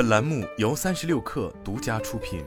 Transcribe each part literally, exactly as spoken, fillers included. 本栏目由三十六氪独家出品。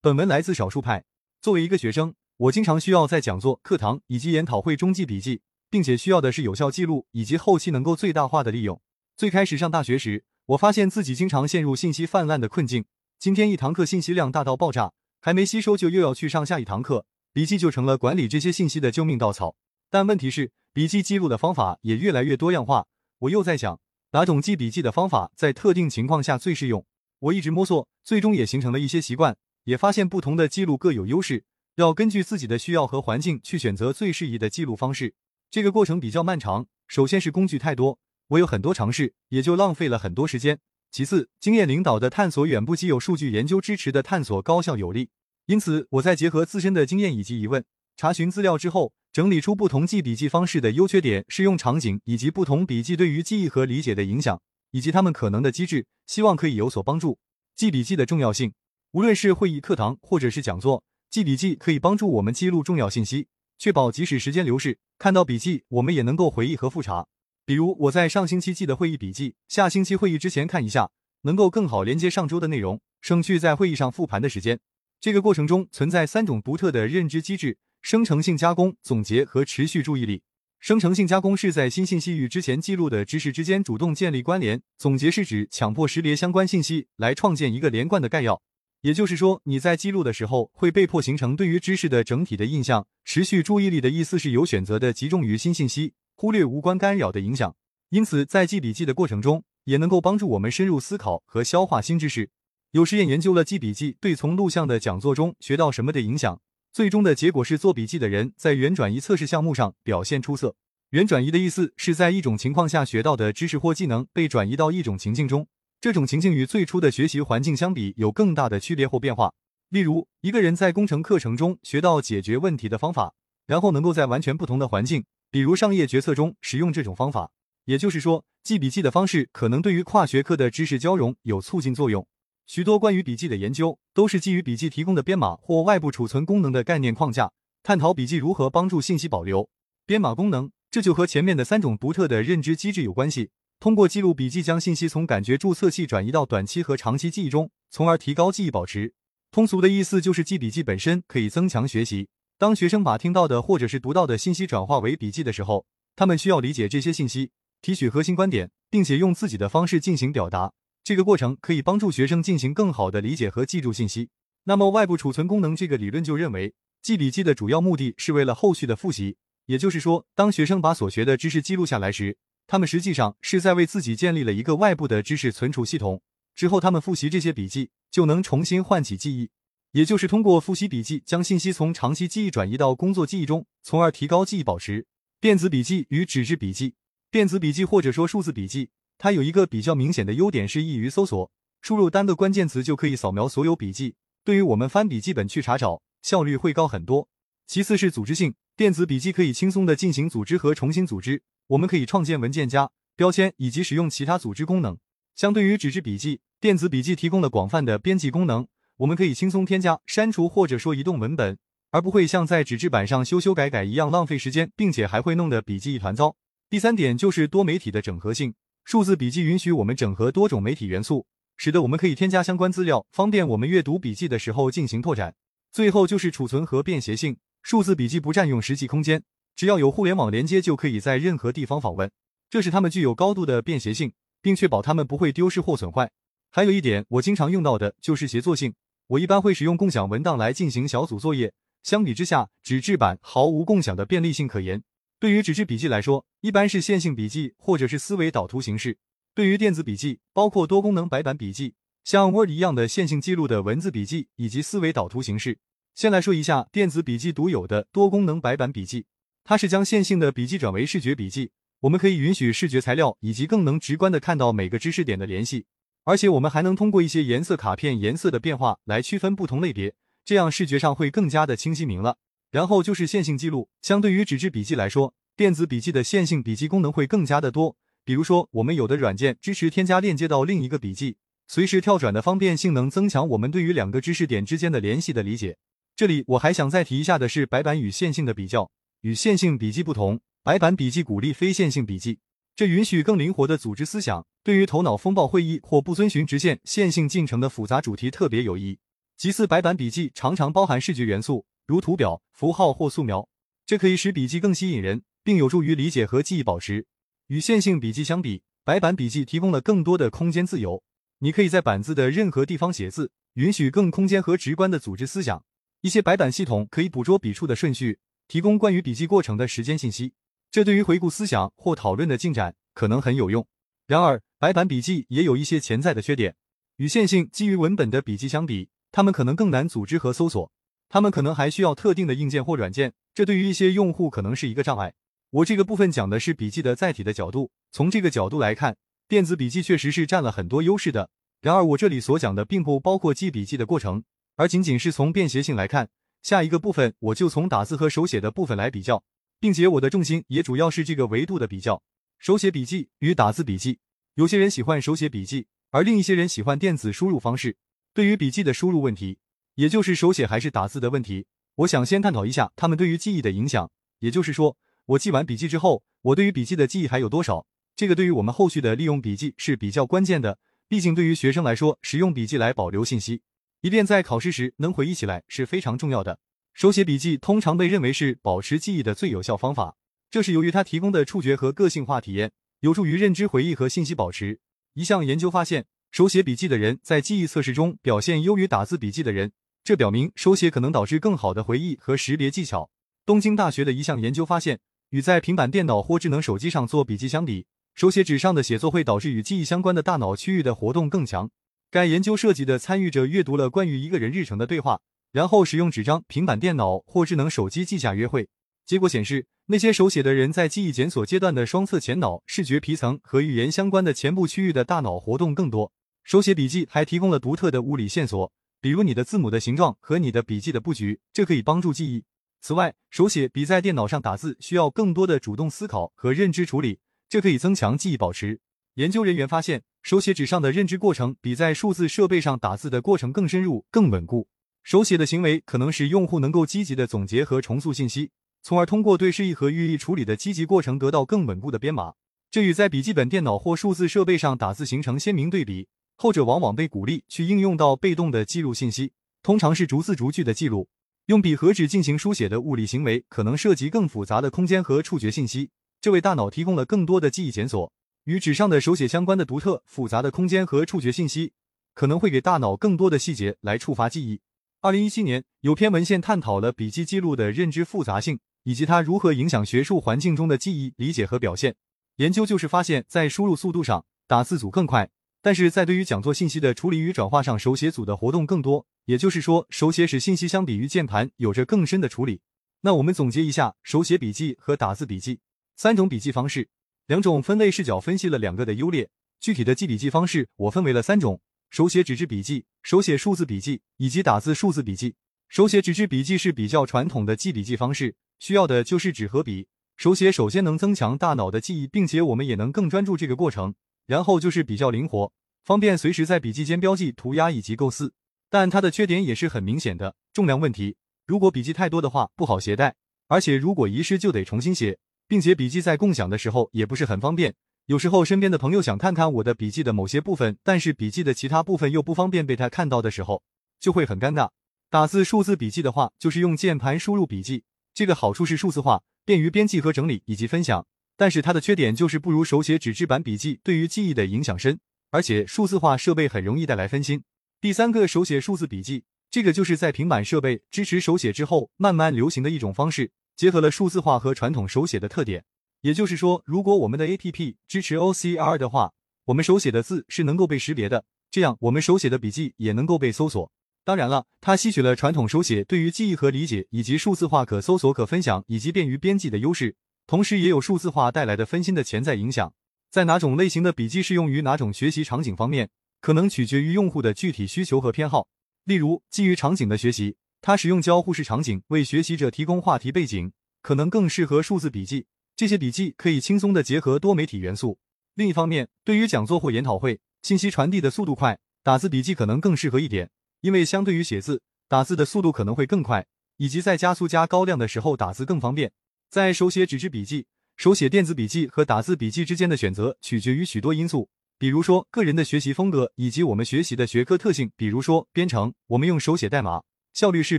本文来自少数派。作为一个学生，我经常需要在讲座、课堂以及研讨会中记笔记，并且需要的是有效记录以及后期能够最大化的利用。最开始上大学时，我发现自己经常陷入信息泛滥的困境。今天一堂课信息量大到爆炸，还没吸收就又要去上下一堂课，笔记就成了管理这些信息的救命稻草。但问题是，笔记记录的方法也越来越多样化。我又在想，哪种记笔记的方法在特定情况下最适用？我一直摸索，最终也形成了一些习惯，也发现不同的记录各有优势，要根据自己的需要和环境去选择最适宜的记录方式。这个过程比较漫长，首先是工具太多，我有很多尝试，也就浪费了很多时间。其次，经验领导的探索远不及有数据研究支持的探索高效有力。因此，我在结合自身的经验以及疑问，查询资料之后，整理出不同记笔记方式的优缺点、适用场景，以及不同笔记对于记忆和理解的影响，以及它们可能的机制，希望可以有所帮助。记笔记的重要性。无论是会议、课堂或者是讲座，记笔记可以帮助我们记录重要信息，确保即使时间流逝，看到笔记我们也能够回忆和复查。比如我在上星期记的会议笔记，下星期会议之前看一下，能够更好连接上周的内容，省去在会议上复盘的时间。这个过程中存在三种独特的认知机制：生成性加工、总结和持续注意力。生成性加工是在新信息与之前记录的知识之间主动建立关联，总结是指强迫识别相关信息来创建一个连贯的概要。也就是说，你在记录的时候会被迫形成对于知识的整体的印象。持续注意力的意思是有选择的集中于新信息，忽略无关干扰的影响。因此在记笔记的过程中，也能够帮助我们深入思考和消化新知识。有实验研究了记笔记对从录像的讲座中学到什么的影响，最终的结果是做笔记的人在原转移测试项目上表现出色。原转移的意思是在一种情况下学到的知识或技能被转移到一种情境中，这种情境与最初的学习环境相比有更大的区别或变化。例如，一个人在工程课程中学到解决问题的方法，然后能够在完全不同的环境，比如商业决策中使用这种方法。也就是说，记笔记的方式可能对于跨学科的知识交融有促进作用。许多关于笔记的研究都是基于笔记提供的编码或外部储存功能的概念框架，探讨笔记如何帮助信息保留。编码功能，这就和前面的三种独特的认知机制有关系。通过记录笔记将信息从感觉注册器转移到短期和长期记忆中，从而提高记忆保持。通俗的意思就是记笔记本身可以增强学习。当学生把听到的或者是读到的信息转化为笔记的时候，他们需要理解这些信息，提取核心观点，并且用自己的方式进行表达。这个过程可以帮助学生进行更好的理解和记住信息。那么外部储存功能这个理论就认为，记笔记的主要目的是为了后续的复习。也就是说，当学生把所学的知识记录下来时，他们实际上是在为自己建立了一个外部的知识存储系统，之后他们复习这些笔记就能重新唤起记忆。也就是通过复习笔记将信息从长期记忆转移到工作记忆中，从而提高记忆保持。电子笔记与纸质笔记。电子笔记或者说数字笔记，它有一个比较明显的优点是易于搜索，输入单个关键词就可以扫描所有笔记，对于我们翻笔记本去查找，效率会高很多。其次是组织性，电子笔记可以轻松地进行组织和重新组织，我们可以创建文件夹、标签以及使用其他组织功能。相对于纸质笔记，电子笔记提供了广泛的编辑功能，我们可以轻松添加、删除或者说移动文本，而不会像在纸质版上修修改改一样浪费时间，并且还会弄得笔记一团糟。第三点就是多媒体的整合性，数字笔记允许我们整合多种媒体元素，使得我们可以添加相关资料，方便我们阅读笔记的时候进行拓展。最后就是储存和便携性，数字笔记不占用实际空间，只要有互联网连接就可以在任何地方访问，这是它们具有高度的便携性，并确保它们不会丢失或损坏。还有一点我经常用到的就是协作性，我一般会使用共享文档来进行小组作业，相比之下，纸质版毫无共享的便利性可言。对于纸质笔记来说，一般是线性笔记或者是思维导图形式。对于电子笔记，包括多功能白板笔记，像 Word 一样的线性记录的文字笔记，以及思维导图形式。先来说一下电子笔记独有的多功能白板笔记，它是将线性的笔记转为视觉笔记，我们可以允许视觉材料以及更能直观地看到每个知识点的联系，而且我们还能通过一些颜色卡片颜色的变化来区分不同类别，这样视觉上会更加的清晰明了。然后就是线性记录，相对于纸质笔记来说，电子笔记的线性笔记功能会更加的多，比如说我们有的软件支持添加链接到另一个笔记，随时跳转的方便性能增强我们对于两个知识点之间的联系的理解。这里我还想再提一下的是白板与线性的比较。与线性笔记不同，白板笔记鼓励非线性笔记，这允许更灵活的组织思想，对于头脑风暴会议或不遵循直线线性进程的复杂主题特别有益。其次，白板笔记常常包含视觉元素，如图表、符号或素描，这可以使笔记更吸引人，并有助于理解和记忆保持。与线性笔记相比，白板笔记提供了更多的空间自由，你可以在板子的任何地方写字，允许更空间和直观的组织思想。一些白板系统可以捕捉笔触的顺序，提供关于笔记过程的时间信息，这对于回顾思想或讨论的进展可能很有用。然而，白板笔记也有一些潜在的缺点。与线性基于文本的笔记相比，它们可能更难组织和搜索，它们可能还需要特定的硬件或软件，这对于一些用户可能是一个障碍。我这个部分讲的是笔记的载体的角度，从这个角度来看，电子笔记确实是占了很多优势的。然而，我这里所讲的并不包括记笔记的过程，而仅仅是从便携性来看。下一个部分我就从打字和手写的部分来比较，并且我的重心也主要是这个维度的比较。手写笔记与打字笔记，有些人喜欢手写笔记，而另一些人喜欢电子输入方式。对于笔记的输入问题，也就是手写还是打字的问题，我想先探讨一下他们对于记忆的影响，也就是说，我记完笔记之后，我对于笔记的记忆还有多少？这个对于我们后续的利用笔记是比较关键的，毕竟对于学生来说，使用笔记来保留信息，以便在考试时能回忆起来是非常重要的。手写笔记通常被认为是保持记忆的最有效方法，这是由于它提供的触觉和个性化体验，有助于认知回忆和信息保持。一项研究发现，手写笔记的人在记忆测试中表现优于打字笔记的人，这表明手写可能导致更好的回忆和识别技巧。东京大学的一项研究发现，与在平板电脑或智能手机上做笔记相比，手写纸上的写作会导致与记忆相关的大脑区域的活动更强。该研究涉及的参与者阅读了关于一个人日程的对话，然后使用纸张、平板电脑或智能手机记下约会。结果显示，那些手写的人在记忆检索阶段的双侧前脑、视觉皮层和语言相关的前部区域的大脑活动更多。手写笔记还提供了独特的物理线索，比如你的字母的形状和你的笔记的布局，这可以帮助记忆。此外，手写比在电脑上打字需要更多的主动思考和认知处理，这可以增强记忆保持。研究人员发现，手写纸上的认知过程比在数字设备上打字的过程更深入、更稳固。手写的行为可能使用户能够积极的总结和重塑信息，从而通过对释义和寓意处理的积极过程得到更稳固的编码。这与在笔记本电脑或数字设备上打字形成鲜明对比，后者往往被鼓励去应用到被动的记录信息，通常是逐字逐句的记录。用笔和纸进行书写的物理行为可能涉及更复杂的空间和触觉信息，这为大脑提供了更多的记忆检索。与纸上的手写相关的独特复杂的空间和触觉信息，可能会给大脑更多的细节来触发记忆。二零一七年，有篇文献探讨了笔记记录的认知复杂性，以及它如何影响学术环境中的记忆、理解和表现。研究就是发现，在输入速度上，打字组更快，但是在对于讲座信息的处理与转化上，手写组的活动更多，也就是说，手写使信息相比于键盘有着更深的处理。那我们总结一下手写笔记和打字笔记三种笔记方式。两种分类视角分析了两个的优劣，具体的记笔记方式我分为了三种：手写纸质笔记、手写数字笔记以及打字数字笔记。手写纸质笔记是比较传统的记笔记方式，需要的就是纸和笔。手写首先能增强大脑的记忆，并且我们也能更专注这个过程，然后就是比较灵活，方便随时在笔记间标记、涂鸦以及构思。但它的缺点也是很明显的，重量问题。如果笔记太多的话，不好携带，而且如果遗失就得重新写。并且笔记在共享的时候也不是很方便，有时候身边的朋友想看看我的笔记的某些部分，但是笔记的其他部分又不方便被他看到的时候，就会很尴尬。打字数字笔记的话，就是用键盘输入笔记，这个好处是数字化，便于编辑和整理以及分享，但是它的缺点就是不如手写纸质版笔记对于记忆的影响深，而且数字化设备很容易带来分心。第三个，手写数字笔记，这个就是在平板设备支持手写之后慢慢流行的一种方式，结合了数字化和传统手写的特点。也就是说，如果我们的 A P P 支持 O C R 的话，我们手写的字是能够被识别的，这样我们手写的笔记也能够被搜索。当然了，它吸取了传统手写对于记忆和理解以及数字化可搜索、可分享以及便于编辑的优势，同时也有数字化带来的分心的潜在影响。在哪种类型的笔记适用于哪种学习场景方面，可能取决于用户的具体需求和偏好。例如，基于场景的学习，它使用交互式场景为学习者提供话题背景，可能更适合数字笔记，这些笔记可以轻松地结合多媒体元素。另一方面，对于讲座或研讨会，信息传递的速度快，打字笔记可能更适合一点，因为相对于写字，打字的速度可能会更快，以及在加速加高亮的时候打字更方便。在手写纸质笔记，手写电子笔记和打字笔记之间的选择取决于许多因素，比如说个人的学习风格以及我们学习的学科特性，比如说编程，我们用手写代码，效率是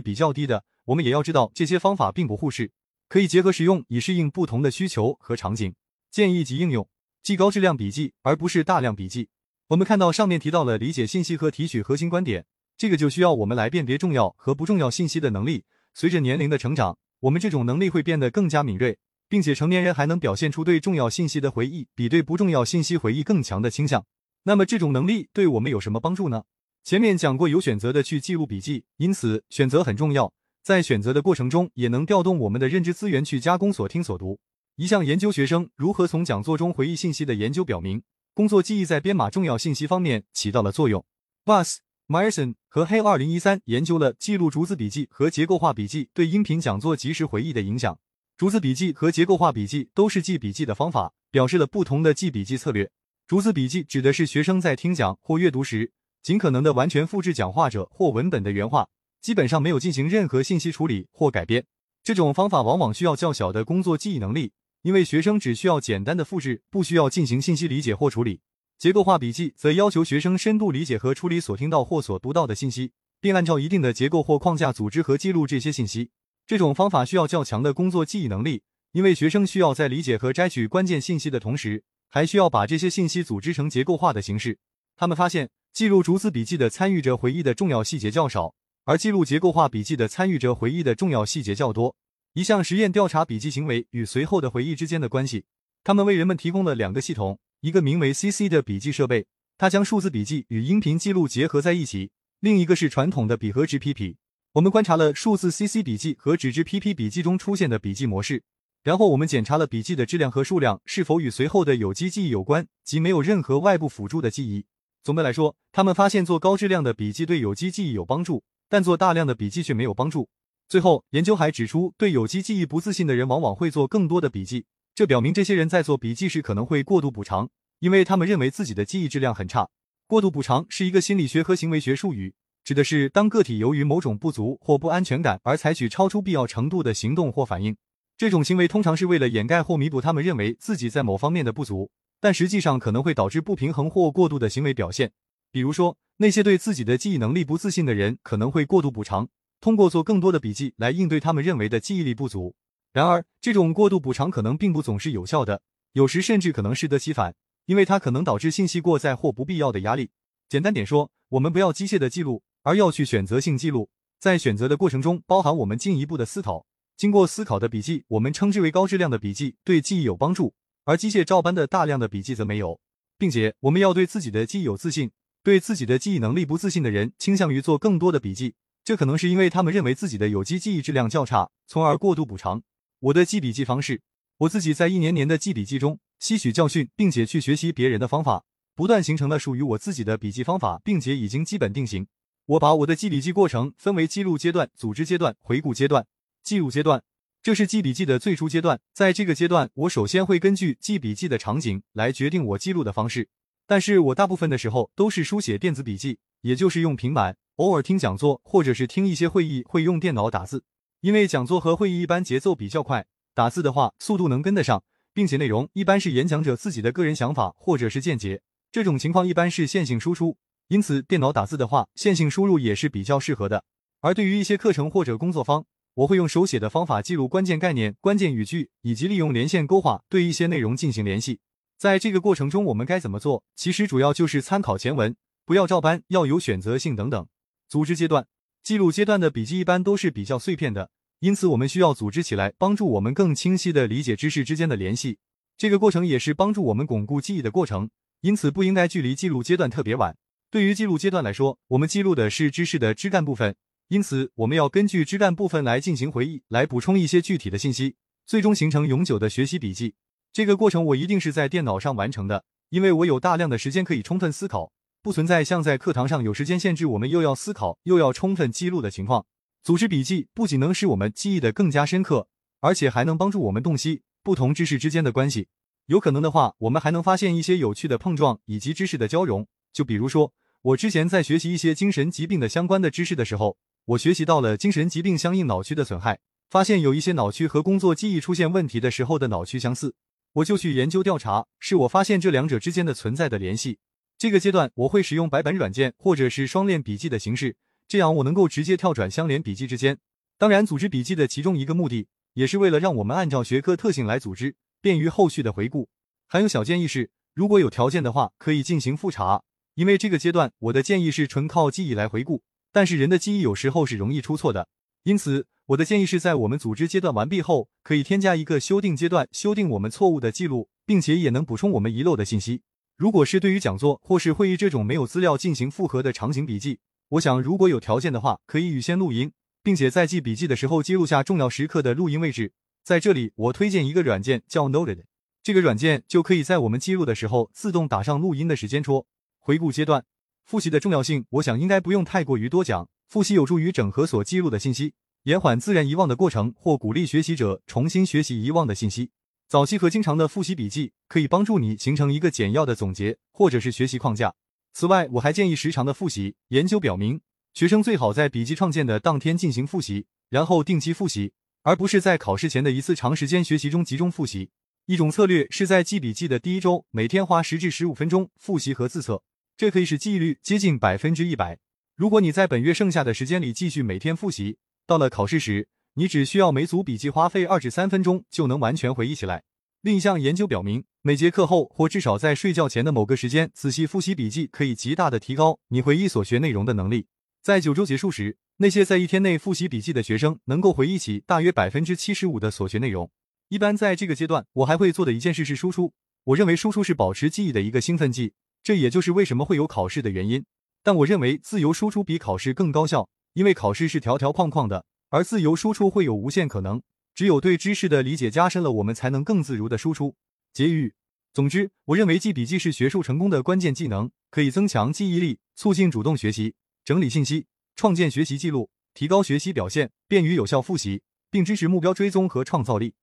比较低的，我们也要知道这些方法并不互斥，可以结合使用以适应不同的需求和场景。建议及应用，既高质量笔记，而不是大量笔记。我们看到上面提到了理解信息和提取核心观点，这个就需要我们来辨别重要和不重要信息的能力。随着年龄的成长，我们这种能力会变得更加敏锐，并且成年人还能表现出对重要信息的回忆比对不重要信息回忆更强的倾向。那么这种能力对我们有什么帮助呢？前面讲过有选择的去记录笔记，因此选择很重要，在选择的过程中也能调动我们的认知资源去加工所听所读。一项研究学生如何从讲座中回忆信息的研究表明，工作记忆在编码重要信息方面起到了作用。Bass、Myerson 和 Hale 二零一三研究了记录逐字笔记和结构化笔记对音频讲座即时回忆的影响。逐字笔记和结构化笔记都是记笔记的方法，表示了不同的记笔记策略。逐字笔记指的是学生在听讲或阅读时，尽可能的完全复制讲话者或文本的原话，基本上没有进行任何信息处理或改编。这种方法往往需要较小的工作记忆能力，因为学生只需要简单的复制，不需要进行信息理解或处理。结构化笔记则要求学生深度理解和处理所听到或所读到的信息，并按照一定的结构或框架组织和记录这些信息。这种方法需要较强的工作记忆能力，因为学生需要在理解和摘取关键信息的同时，还需要把这些信息组织成结构化的形式。他们发现，记录逐字笔记的参与者回忆的重要细节较少，而记录结构化笔记的参与者回忆的重要细节较多。一项实验调查笔记行为与随后的回忆之间的关系，他们为人们提供了两个系统，一个名为 C C 的笔记设备，它将数字笔记与音频记录结合在一起，另一个是传统的笔和纸 P P。 我们观察了数字 C C 笔记和纸质 P P 笔记中出现的笔记模式，然后我们检查了笔记的质量和数量是否与随后的有机记忆有关，即没有任何外部辅助的记忆。总的来说，他们发现做高质量的笔记对有机记忆有帮助，但做大量的笔记却没有帮助。最后，研究还指出，对有机记忆不自信的人往往会做更多的笔记，这表明这些人在做笔记时可能会过度补偿，因为他们认为自己的记忆质量很差。过度补偿是一个心理学和行为学术语，指的是当个体由于某种不足或不安全感而采取超出必要程度的行动或反应。这种行为通常是为了掩盖或弥补他们认为自己在某方面的不足，但实际上可能会导致不平衡或过度的行为表现。比如说，那些对自己的记忆能力不自信的人可能会过度补偿，通过做更多的笔记来应对他们认为的记忆力不足。然而，这种过度补偿可能并不总是有效的，有时甚至可能适得其反，因为它可能导致信息过载或不必要的压力。简单点说，我们不要机械的记录，而要去选择性记录。在选择的过程中，包含我们进一步的思考。经过思考的笔记，我们称之为高质量的笔记，对记忆有帮助；而机械照搬的大量的笔记则没有。并且，我们要对自己的记忆有自信。对自己的记忆能力不自信的人，倾向于做更多的笔记。这可能是因为他们认为自己的有机记忆质量较差，从而过度补偿。我的记笔记方式，我自己在一年年的记笔记中吸取教训，并且去学习别人的方法，不断形成了属于我自己的笔记方法，并且已经基本定型。我把我的记笔记过程分为记录阶段、组织阶段、回顾阶段、记录阶段。这是记笔记的最初阶段，在这个阶段，我首先会根据记笔记的场景来决定我记录的方式。但是我大部分的时候都是书写电子笔记，也就是用平板，偶尔听讲座或者是听一些会议会用电脑打字。因为讲座和会议一般节奏比较快，打字的话速度能跟得上，并且内容一般是演讲者自己的个人想法或者是见解，这种情况一般是线性输出，因此电脑打字的话线性输入也是比较适合的。而对于一些课程或者工作坊，我会用手写的方法记录关键概念、关键语句，以及利用连线勾画对一些内容进行联系。在这个过程中我们该怎么做，其实主要就是参考前文，不要照搬，要有选择性等等。组织阶段，记录阶段的笔记一般都是比较碎片的，因此我们需要组织起来，帮助我们更清晰地理解知识之间的联系。这个过程也是帮助我们巩固记忆的过程，因此不应该距离记录阶段特别晚。对于记录阶段来说，我们记录的是知识的枝干部分，因此我们要根据枝干部分来进行回忆，来补充一些具体的信息，最终形成永久的学习笔记。这个过程我一定是在电脑上完成的，因为我有大量的时间可以充分思考，不存在像在课堂上有时间限制，我们又要思考又要充分记录的情况。组织笔记不仅能使我们记忆的更加深刻，而且还能帮助我们洞悉不同知识之间的关系。有可能的话，我们还能发现一些有趣的碰撞以及知识的交融。就比如说，我之前在学习一些精神疾病的相关的知识的时候，我学习到了精神疾病相应脑区的损害，发现有一些脑区和工作记忆出现问题的时候的脑区相似，我就去研究调查，是我发现这两者之间的存在的联系。这个阶段我会使用白板软件或者是双链笔记的形式，这样我能够直接跳转相连笔记之间。当然，组织笔记的其中一个目的也是为了让我们按照学科特性来组织，便于后续的回顾。还有小建议是，如果有条件的话可以进行复查，因为这个阶段我的建议是纯靠记忆来回顾，但是人的记忆有时候是容易出错的，因此我的建议是在我们组织阶段完毕后，可以添加一个修订阶段，修订我们错误的记录，并且也能补充我们遗漏的信息。如果是对于讲座或是会议这种没有资料进行复核的长型笔记，我想如果有条件的话可以预先录音，并且在记笔记的时候记录下重要时刻的录音位置。在这里我推荐一个软件叫 Noted， 这个软件就可以在我们记录的时候自动打上录音的时间戳。回顾阶段复习的重要性，我想应该不用太过于多讲，复习有助于整合所记录的信息，延缓自然遗忘的过程，或鼓励学习者重新学习遗忘的信息。早期和经常的复习笔记可以帮助你形成一个简要的总结或者是学习框架。此外，我还建议时常的复习，研究表明学生最好在笔记创建的当天进行复习，然后定期复习，而不是在考试前的一次长时间学习中集中复习。一种策略是在记笔记的第一周每天花十至十五分钟复习和自测，这可以使记忆率接近 百分之百。 如果你在本月剩下的时间里继续每天复习，到了考试时，你只需要每组笔记花费二至三分钟就能完全回忆起来。另一项研究表明，每节课后或至少在睡觉前的某个时间仔细复习笔记，可以极大地提高你回忆所学内容的能力。在九周结束时，那些在一天内复习笔记的学生能够回忆起大约 百分之七十五 的所学内容。一般在这个阶段我还会做的一件事是输出，我认为输出是保持记忆的一个兴奋剂，这也就是为什么会有考试的原因。但我认为自由输出比考试更高效，因为考试是条条框框的，而自由输出会有无限可能，只有对知识的理解加深了，我们才能更自如的输出。结语：总之，我认为记笔记是学术成功的关键技能，可以增强记忆力，促进主动学习，整理信息，创建学习记录，提高学习表现，便于有效复习，并支持目标追踪和创造力。